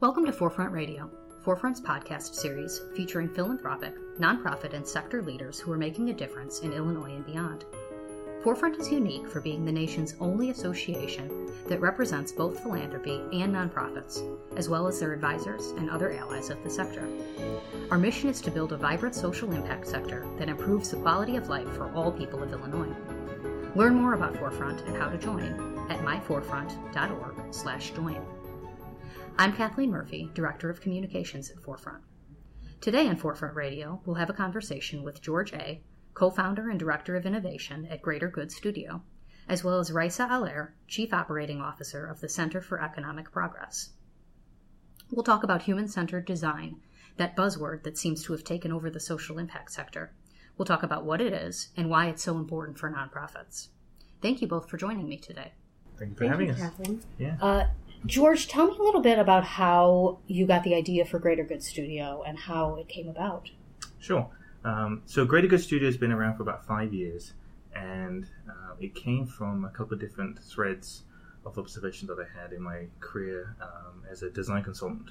Welcome to Forefront Radio, Forefront's podcast series featuring philanthropic, nonprofit, and sector leaders who are making a difference in Illinois and beyond. Forefront is unique for being the nation's only association that represents both philanthropy and nonprofits, as well as their advisors and other allies of the sector. Our mission is to build a vibrant social impact sector that improves the quality of life for all people of Illinois. Learn more about Forefront and how to join at myforefront.org/join. I'm Kathleen Murphy, Director of Communications at Forefront. Today on Forefront Radio, we'll have a conversation with George Aye, Co-Founder and Director of Innovation at Greater Good Studio, as well as Raissa Allaire, Chief Operating Officer of the Center for Economic Progress. We'll talk about human-centered design, that buzzword that seems to have taken over the social impact sector. We'll talk about what it is and why it's so important for nonprofits. Thank you both for joining me today. Thank you for having us. Kathleen. Yeah. George, tell me a little bit about how you got the idea for Greater Good Studio and how it came about. Sure. So Greater Good Studio has been around for about 5 years, and it came from a couple of different threads of observation that I had in my career as a design consultant.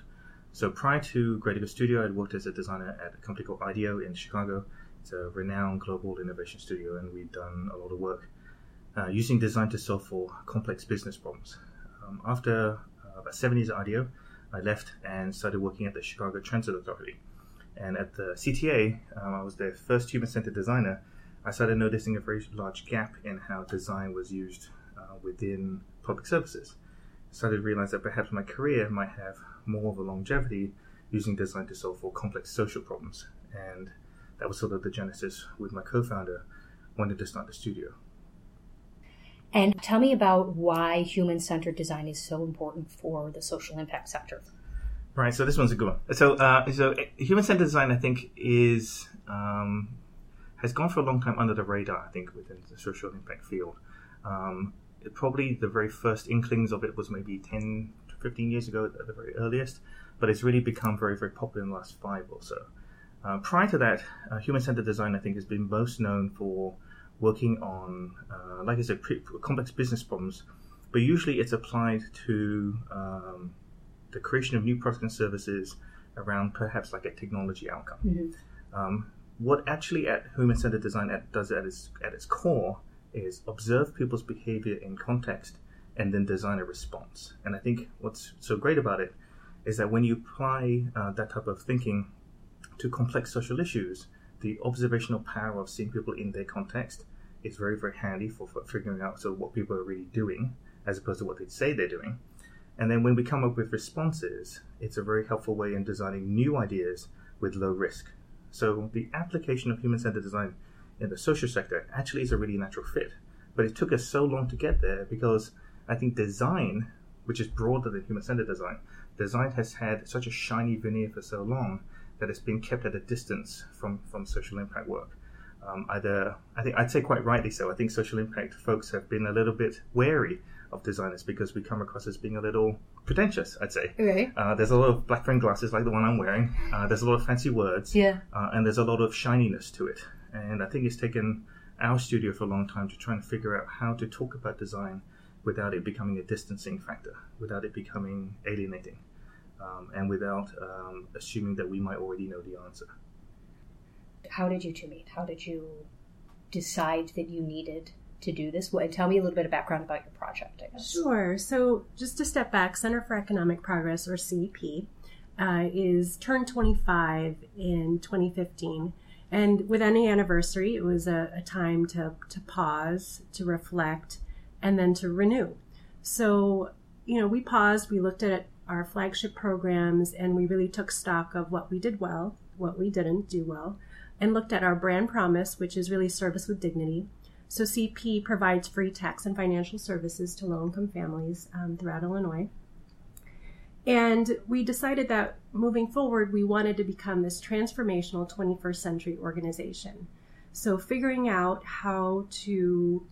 So prior to Greater Good Studio, I'd worked as a designer at a company called IDEO in Chicago. It's a renowned global innovation studio, and we've done a lot of work using design to solve for complex business problems. After about 7 years at IDEO, I left and started working at the Chicago Transit Authority. And at the CTA, I was their first human-centered designer. I started noticing a very large gap in how design was used within public services. I started to realize that perhaps my career might have more of a longevity using design to solve for complex social problems. And that was sort of the genesis with my co-founder, wanted to start the studio. And tell me about why human-centered design is so important for the social impact sector. Right, so this one's a good one. So human-centered design, I think, is has gone for a long time under the radar, I think, within the social impact field. Probably the very first inklings of it was maybe 10 to 15 years ago at the very earliest, but it's really become very, very popular in the last five or so. Prior to that, human-centered design, I think, has been most known for working on, like I said, complex business problems, but usually it's applied to the creation of new products and services around perhaps like a technology outcome. Mm-hmm. What actually at human-centered design does at its core is observe people's behavior in context and then design a response. And I think what's so great about it is that when you apply that type of thinking to complex social issues, the observational power of seeing people in their context is very, very handy for figuring out sort of what people are really doing as opposed to what they say they're doing. And then when we come up with responses, it's a very helpful way in designing new ideas with low risk. So the application of human-centered design in the social sector actually is a really natural fit. But it took us so long to get there because I think design, which is broader than human-centered design has had such a shiny veneer for so long that it's been kept at a distance from social impact work. I think I'd say quite rightly so. I think social impact folks have been a little bit wary of designers because we come across as being a little pretentious, I'd say. Okay. There's a lot of black frame glasses like the one I'm wearing. There's a lot of fancy words. Yeah. And there's a lot of shininess to it. And I think it's taken our studio for a long time to try and figure out how to talk about design without it becoming a distancing factor, without it becoming alienating, and without assuming that we might already know the answer. How did you two meet? How did you decide that you needed to do this? Tell me a little bit of background about your project, I guess. Sure. So just to step back, Center for Economic Progress, or CEP, is turned 25 in 2015. And with any anniversary, it was a time to pause, to reflect, and then to renew. So, we paused, we looked at our flagship programs, and we really took stock of what we did well, what we didn't do well, and looked at our brand promise, which is really service with dignity. So CEP provides free tax and financial services to low-income families throughout Illinois. And we decided that moving forward, we wanted to become this transformational 21st century organization. So figuring out how to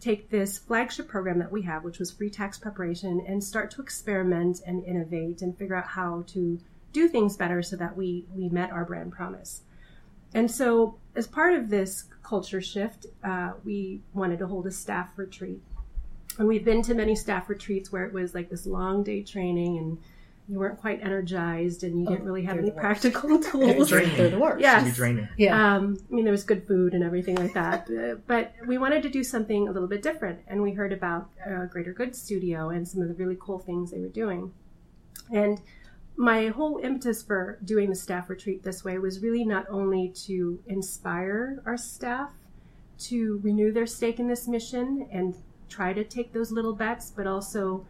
take this flagship program that we have, which was free tax preparation, and start to experiment and innovate and figure out how to do things better so that we met our brand promise. And so as part of this culture shift, we wanted to hold a staff retreat. And we've been to many staff retreats where it was like this long day training and you weren't quite energized and you didn't really have any practical tools. They're the worst. Yes. It can be draining. Yeah. I mean, there was good food and everything like that. But we wanted to do something a little bit different. And we heard about Greater Good Studio and some of the really cool things they were doing. And my whole impetus for doing the staff retreat this way was really not only to inspire our staff to renew their stake in this mission and try to take those little bets, but also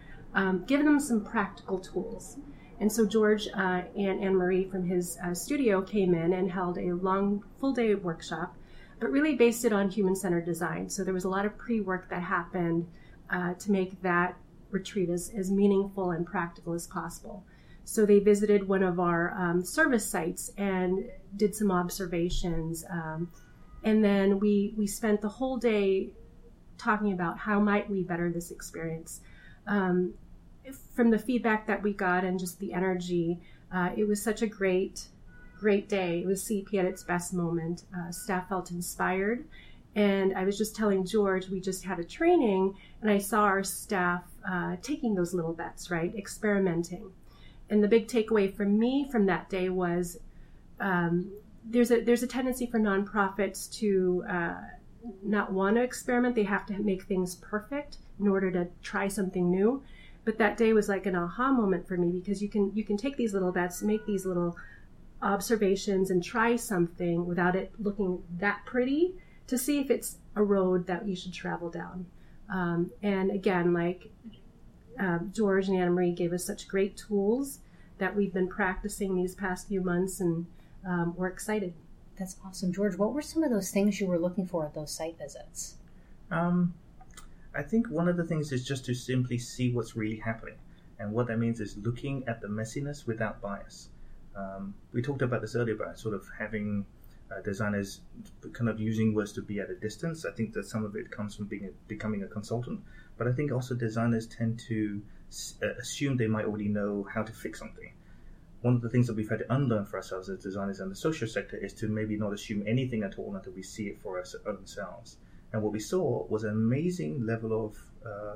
give them some practical tools. And so George and Anne-Marie from his studio came in and held a long, full-day workshop, but really based it on human-centered design. So there was a lot of pre-work that happened to make that retreat as meaningful and practical as possible. So they visited one of our service sites and did some observations. And then we spent the whole day talking about how might we better this experience. From the feedback that we got and just the energy, it was such a great day. It was CEP at its best moment. Staff felt inspired. And I was just telling George, we just had a training, and I saw our staff taking those little bets, right, experimenting. And the big takeaway for me from that day was there's a tendency for nonprofits to not want to experiment. They have to make things perfect in order to try something new. But that day was like an aha moment for me, because you can take these little bets, make these little observations, and try something without it looking that pretty to see if it's a road that you should travel down. And again, like George and Anne-Marie gave us such great tools that we've been practicing these past few months, and we're excited. That's awesome. George, what were some of those things you were looking for at those site visits? I think one of the things is just to simply see what's really happening. And what that means is looking at the messiness without bias. We talked about this earlier, about sort of having designers kind of using words to be at a distance. I think that some of it comes from becoming a consultant. But I think also designers tend to assume they might already know how to fix something. One of the things that we've had to unlearn for ourselves as designers in the social sector is to maybe not assume anything at all until we see it for ourselves. And what we saw was an amazing level of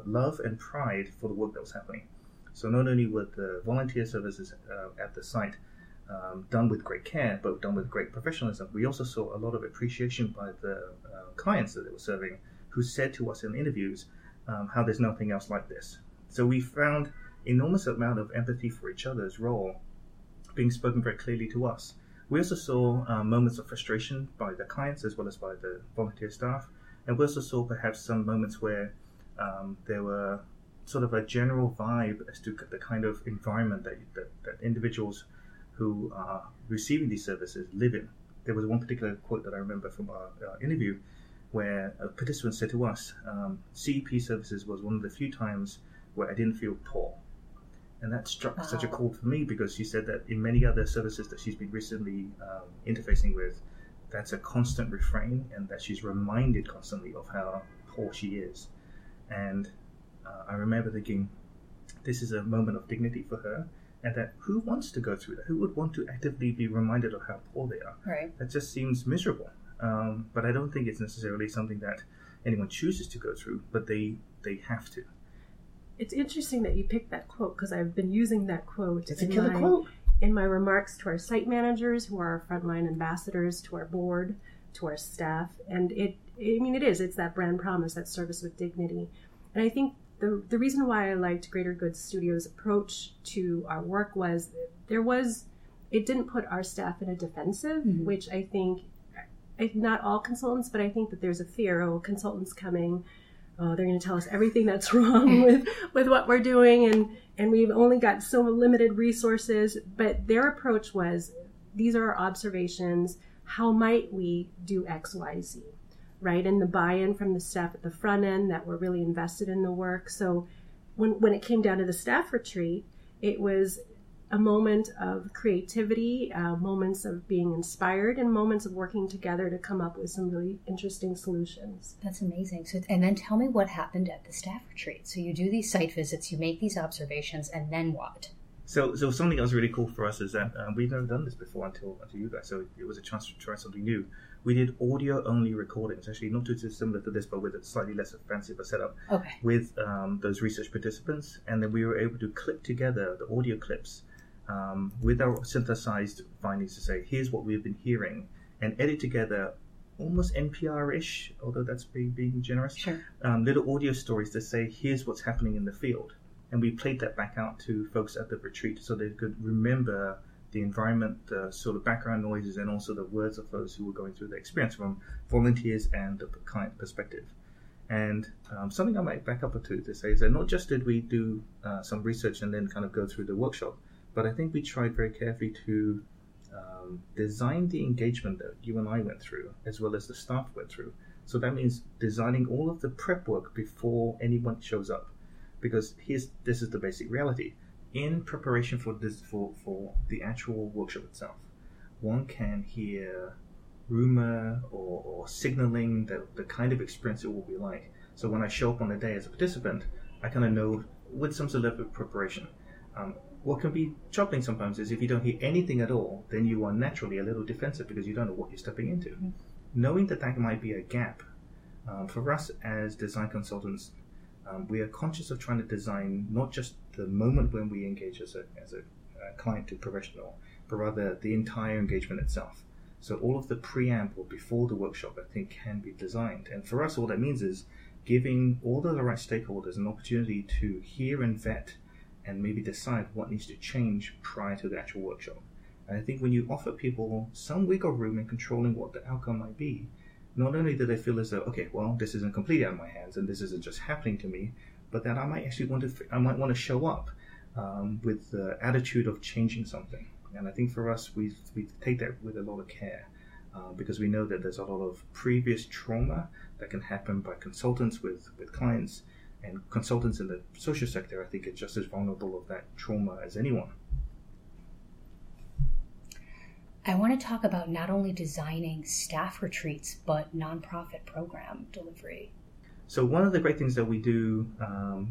love and pride for the work that was happening. So not only were the volunteer services at the site done with great care, but done with great professionalism, we also saw a lot of appreciation by the clients that they were serving, who said to us in interviews how there's nothing else like this. So we found enormous amount of empathy for each other's role being spoken very clearly to us. We also saw moments of frustration by the clients as well as by the volunteer staff, and we also saw perhaps some moments where there were sort of a general vibe as to the kind of environment that individuals who are receiving these services live in. There was one particular quote that I remember from our interview where a participant said to us, CEP services was one of the few times where I didn't feel poor. And that struck such a chord for me, because she said that in many other services that she's been recently interfacing with, that's a constant refrain, and that she's reminded constantly of how poor she is. And I remember thinking, this is a moment of dignity for her, and that who wants to go through that? Who would want to actively be reminded of how poor they are? Right. That just seems miserable. But I don't think it's necessarily something that anyone chooses to go through, but they have to. It's interesting that you picked that quote, because I've been using that quote in my remarks to our site managers, who are our frontline ambassadors, to our board, to our staff. And it's that brand promise, that service with dignity. And I think the reason why I liked Greater Good Studio's approach to our work was it didn't put our staff in a defensive, mm-hmm. which I think, not all consultants, but I think that there's a fear, consultants coming, they're going to tell us everything that's wrong with what we're doing, and we've only got so limited resources. But their approach was, these are our observations, how might we do X, Y, Z, right? And the buy-in from the staff at the front end, that we're really invested in the work. So when it came down to the staff retreat, it was a moment of creativity, moments of being inspired, and moments of working together to come up with some really interesting solutions. That's amazing. So, and then tell me what happened at the staff retreat. So you do these site visits, you make these observations, and then what? So something that was really cool for us is that we've never done this before until you guys. So it was a chance to try something new. We did audio-only recordings, actually not too similar to this, but with a slightly less fancy setup, with those research participants. And then we were able to clip together the audio clips with our synthesized findings to say, here's what we've been hearing, and edit together almost NPR-ish, although that's being generous, sure. Little audio stories to say, here's what's happening in the field. And we played that back out to folks at the retreat so they could remember the environment, the sort of background noises, and also the words of those who were going through the experience from volunteers and the client perspective. And something I might back up to say is that not just did we do some research and then kind of go through the workshop, but I think we tried very carefully to design the engagement that you and I went through, as well as the staff went through. So that means designing all of the prep work before anyone shows up. Because this is the basic reality. In preparation for the actual workshop itself, one can hear rumor or signaling the kind of experience it will be like. So when I show up on the day as a participant, I kind of know with some sort of preparation. What can be troubling sometimes is if you don't hear anything at all, then you are naturally a little defensive because you don't know what you're stepping into. Mm-hmm. Knowing that might be a gap, for us as design consultants, we are conscious of trying to design not just the moment when we engage as a client to professional, but rather the entire engagement itself. So all of the preamble before the workshop, I think, can be designed. And for us, all that means is giving all of the right stakeholders an opportunity to hear and vet and maybe decide what needs to change prior to the actual workshop. And I think when you offer people some wiggle room in controlling what the outcome might be, not only do they feel as though, okay, well, this isn't completely out of my hands and this isn't just happening to me, but that I might want to show up with the attitude of changing something. And I think for us, we take that with a lot of care because we know that there's a lot of previous trauma that can happen by consultants with clients, and consultants in the social sector, I think, are just as vulnerable of that trauma as anyone. I want to talk about not only designing staff retreats, but nonprofit program delivery. So one of the great things that we do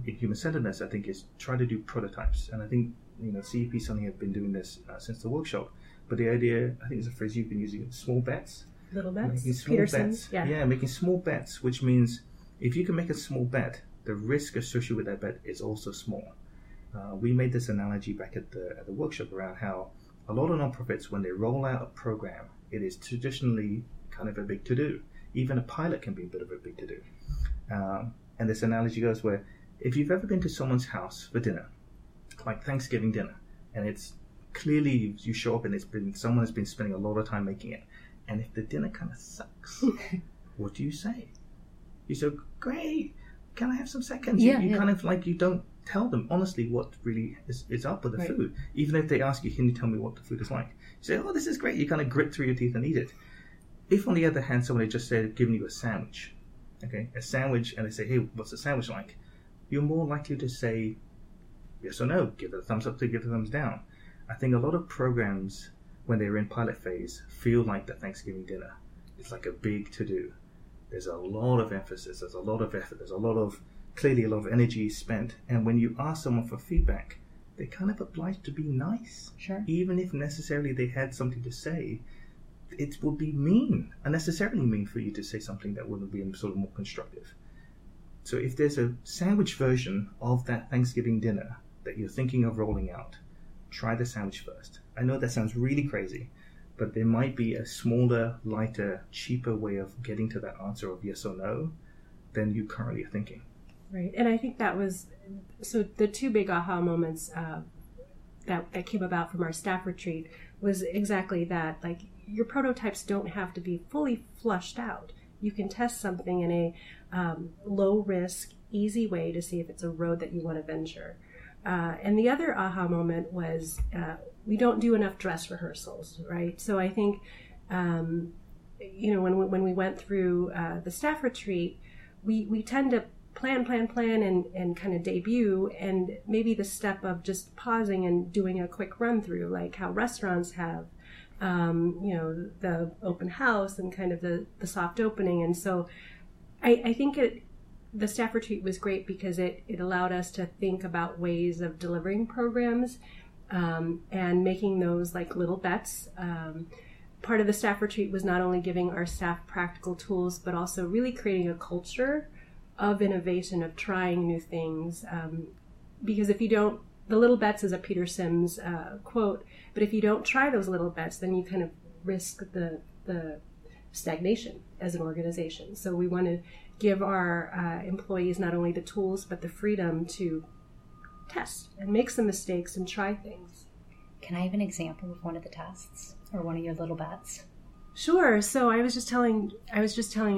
in human-centeredness, I think, is try to do prototypes. And I think, CEP suddenly have been doing this since the workshop. But the idea, I think it's a phrase you've been using, small bets. Little bets. Peter Sims. Yeah, making small bets, which means if you can make a small bet, the risk associated with that bet is also small. We made this analogy back at the workshop around how a lot of nonprofits, when they roll out a program, it is traditionally kind of a big to-do. Even a pilot can be a bit of a big to-do. And this analogy goes where if you've ever been to someone's house for dinner, like Thanksgiving dinner, and it's clearly you show up and someone has been spending a lot of time making it. And if the dinner kind of sucks, what do you say? You say, great, can I have some seconds? You kind of like, you don't tell them honestly what really is up with the food. Even if they ask you, can you tell me what the food is like? You say, oh, this is great. You kind of grit through your teeth and eat it. If, on the other hand, somebody just said, giving you a sandwich, and they say, hey, what's the sandwich like? You're more likely to say yes or no, give it a thumbs up to give it a thumbs down. I think a lot of programs, when they're in pilot phase, feel like the Thanksgiving dinner. It's like a big to-do. There's a lot of emphasis, there's a lot of effort, there's clearly a lot of energy spent, and when you ask someone for feedback, they're kind of obliged to be nice. Sure. Even if necessarily they had something to say, it would be mean, unnecessarily mean for you to say something that wouldn't be sort of more constructive. So if there's a sandwich version of that Thanksgiving dinner that you're thinking of rolling out, try the sandwich first. I know that sounds really crazy, but there might be a smaller, lighter, cheaper way of getting to that answer of yes or no than you currently are thinking. Right, and I think that was, so the two big aha moments that came about from our staff retreat was exactly that, like your prototypes don't have to be fully flushed out. You can test something in a low risk, easy way to see if it's a road that you want to venture. And the other aha moment was we don't do enough dress rehearsals, right? So I think, when we went through the staff retreat, we tend to plan and kind of debut, and maybe the step of just pausing and doing a quick run through, like how restaurants have, the open house and kind of the soft opening. And so I think the staff retreat was great because it allowed us to think about ways of delivering programs and making those like little bets. Part of the staff retreat was not only giving our staff practical tools, but also really creating a culture of innovation, of trying new things, because if you don't The little bets is a Peter Sims quote, but if you don't try those little bets, then you kind of risk the stagnation as an organization. So we want to give our employees not only the tools, but the freedom to test and make some mistakes and try things. Can I have an example of one of the tests or one of your little bets? Sure. So I was just telling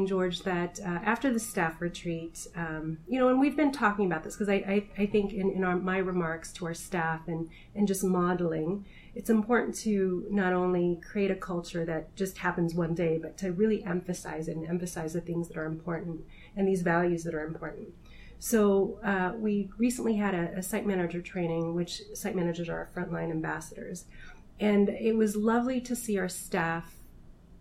George that after the staff retreat, and we've been talking about this because I think in my remarks to our staff and just modeling, it's important to not only create a culture that just happens one day, but to really emphasize the things that are important and these values that are important. So we recently had a site manager training, which site managers are our frontline ambassadors, and it was lovely to see our staff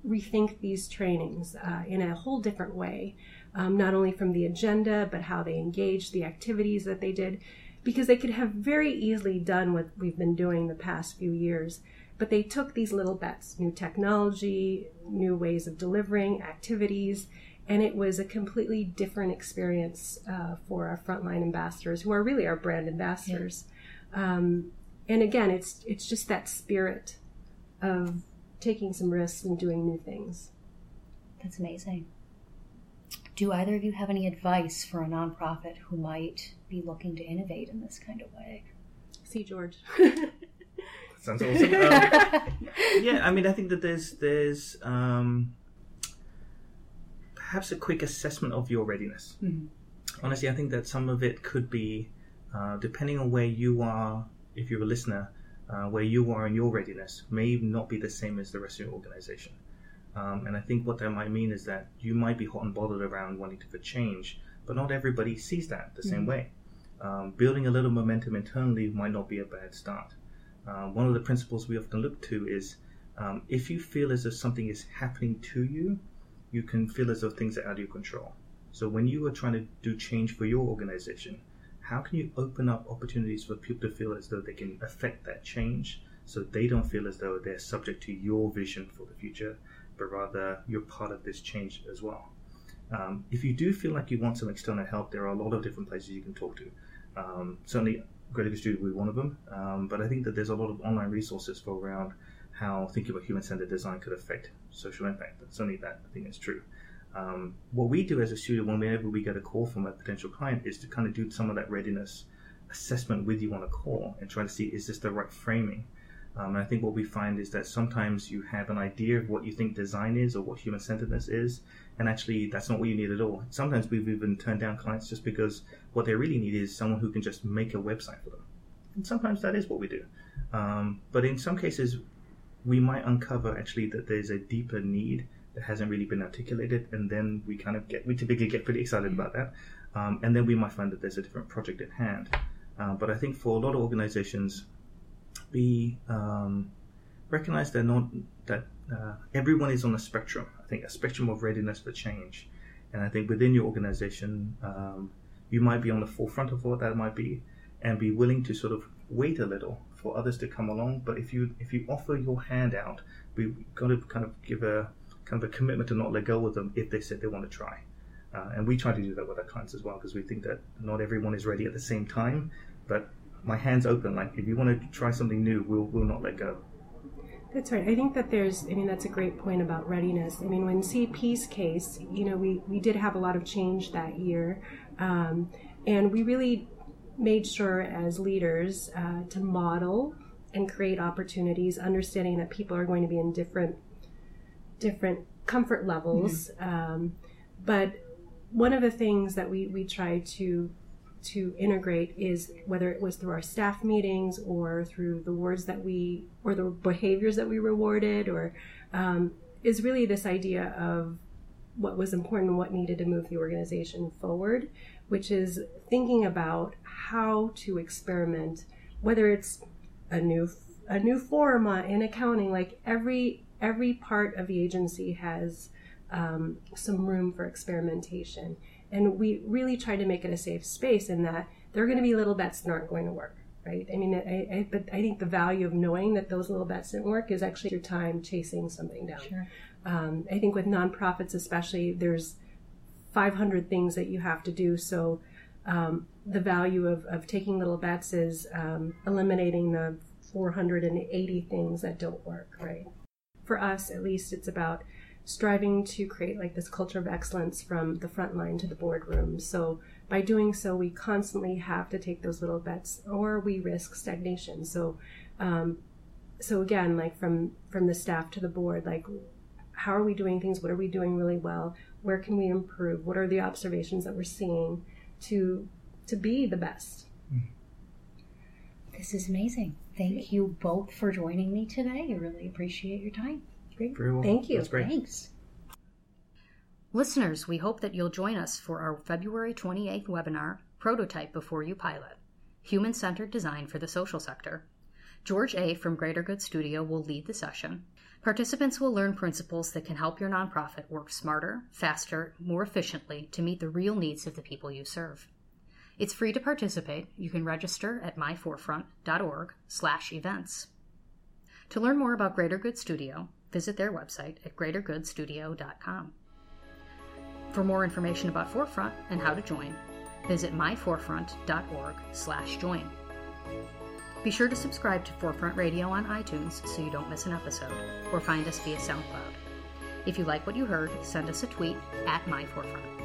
rethink these trainings in a whole different way, not only from the agenda, but how they engaged, the activities that they did, because they could have very easily done what we've been doing the past few years, but they took these little bets, new technology, new ways of delivering activities, and it was a completely different experience for our frontline ambassadors, who are really our brand ambassadors. Yeah. And again, it's just that spirit of taking some risks and doing new things. That's amazing. Do either of you have any advice for a nonprofit who might be looking to innovate in this kind of way? See, George. Sounds awesome. I think that there's perhaps a quick assessment of your readiness. Mm-hmm. Honestly, I think that some of it could be, depending on where you are, if you're a listener, where you are in your readiness may not be the same as the rest of your organization. And I think what that might mean is that you might be hot and bothered around wanting to change, but not everybody sees that the same way. Building a little momentum internally might not be a bad start. One of the principles we often look to is if you feel as if something is happening to you, you can feel as though things are out of your control. So when you are trying to do change for your organization, how can you open up opportunities for people to feel as though they can affect that change so they don't feel as though they're subject to your vision for the future, but rather you're part of this change as well. If you do feel like you want some external help, there are a lot of different places you can talk to. Certainly, Greater Good Studio will be one of them, but I think that there's a lot of online resources for around how thinking about human-centered design could affect social impact. Certainly that, I think, is true. What we do as a studio whenever we get a call from a potential client is to kind of do some of that readiness assessment with you on a call and try to see, is this the right framing? And I think what we find is that sometimes you have an idea of what you think design is or what human-centeredness is, and actually that's not what you need at all. Sometimes we've even turned down clients just because what they really need is someone who can just make a website for them. And sometimes that is what we do. But in some cases, we might uncover actually that there's a deeper need that hasn't really been articulated, and then we typically get pretty excited about that, and then we might find that there's a different project at hand. But I think for a lot of organizations, recognize that everyone is on a spectrum. I think a spectrum of readiness for change, and I think within your organization, you might be on the forefront of what that might be, and be willing to sort of wait a little for others to come along. But if you offer your hand out, we've got to kind of give a commitment to not let go of them if they said they want to try. And we try to do that with our clients as well, because we think that not everyone is ready at the same time, but my hand's open. Like, if you want to try something new, we'll not let go. That's right. I think that that's a great point about readiness. I mean, when CP's case, we did have a lot of change that year, and we really made sure as leaders to model and create opportunities, understanding that people are going to be in different comfort levels, but one of the things that we try to integrate is, whether it was through our staff meetings or through the words that we, or the behaviors that we rewarded, or is really this idea of what was important and what needed to move the organization forward, which is thinking about how to experiment, whether it's a new form in accounting. Like every part of the agency has some room for experimentation. And we really try to make it a safe space, in that there are going to be little bets that aren't going to work, right? I mean, but I think the value of knowing that those little bets didn't work is actually your time chasing something down. Sure. I think with nonprofits especially, there's 500 things that you have to do. So the value of taking little bets is eliminating the 480 things that don't work, right? For us, at least, it's about striving to create like this culture of excellence from the front line to the boardroom. So by doing so, we constantly have to take those little bets, or we risk stagnation. So, again, like from the staff to the board, like, how are we doing things? What are we doing really well? Where can we improve? What are the observations that we're seeing to be the best? This is amazing. Thank you both for joining me today. I really appreciate your time. Great. Very well. Thank you. That's great. Thanks. Listeners, we hope that you'll join us for our February 28th webinar, Prototype Before You Pilot, Human-Centered Design for the Social Sector. George Aye from Greater Good Studio will lead the session. Participants will learn principles that can help your nonprofit work smarter, faster, more efficiently to meet the real needs of the people you serve. It's free to participate. You can register at myforefront.org/events. To learn more about Greater Good Studio, visit their website at greatergoodstudio.com. For more information about Forefront and how to join, visit myforefront.org/join. Be sure to subscribe to Forefront Radio on iTunes so you don't miss an episode, or find us via SoundCloud. If you like what you heard, send us a tweet at myforefront.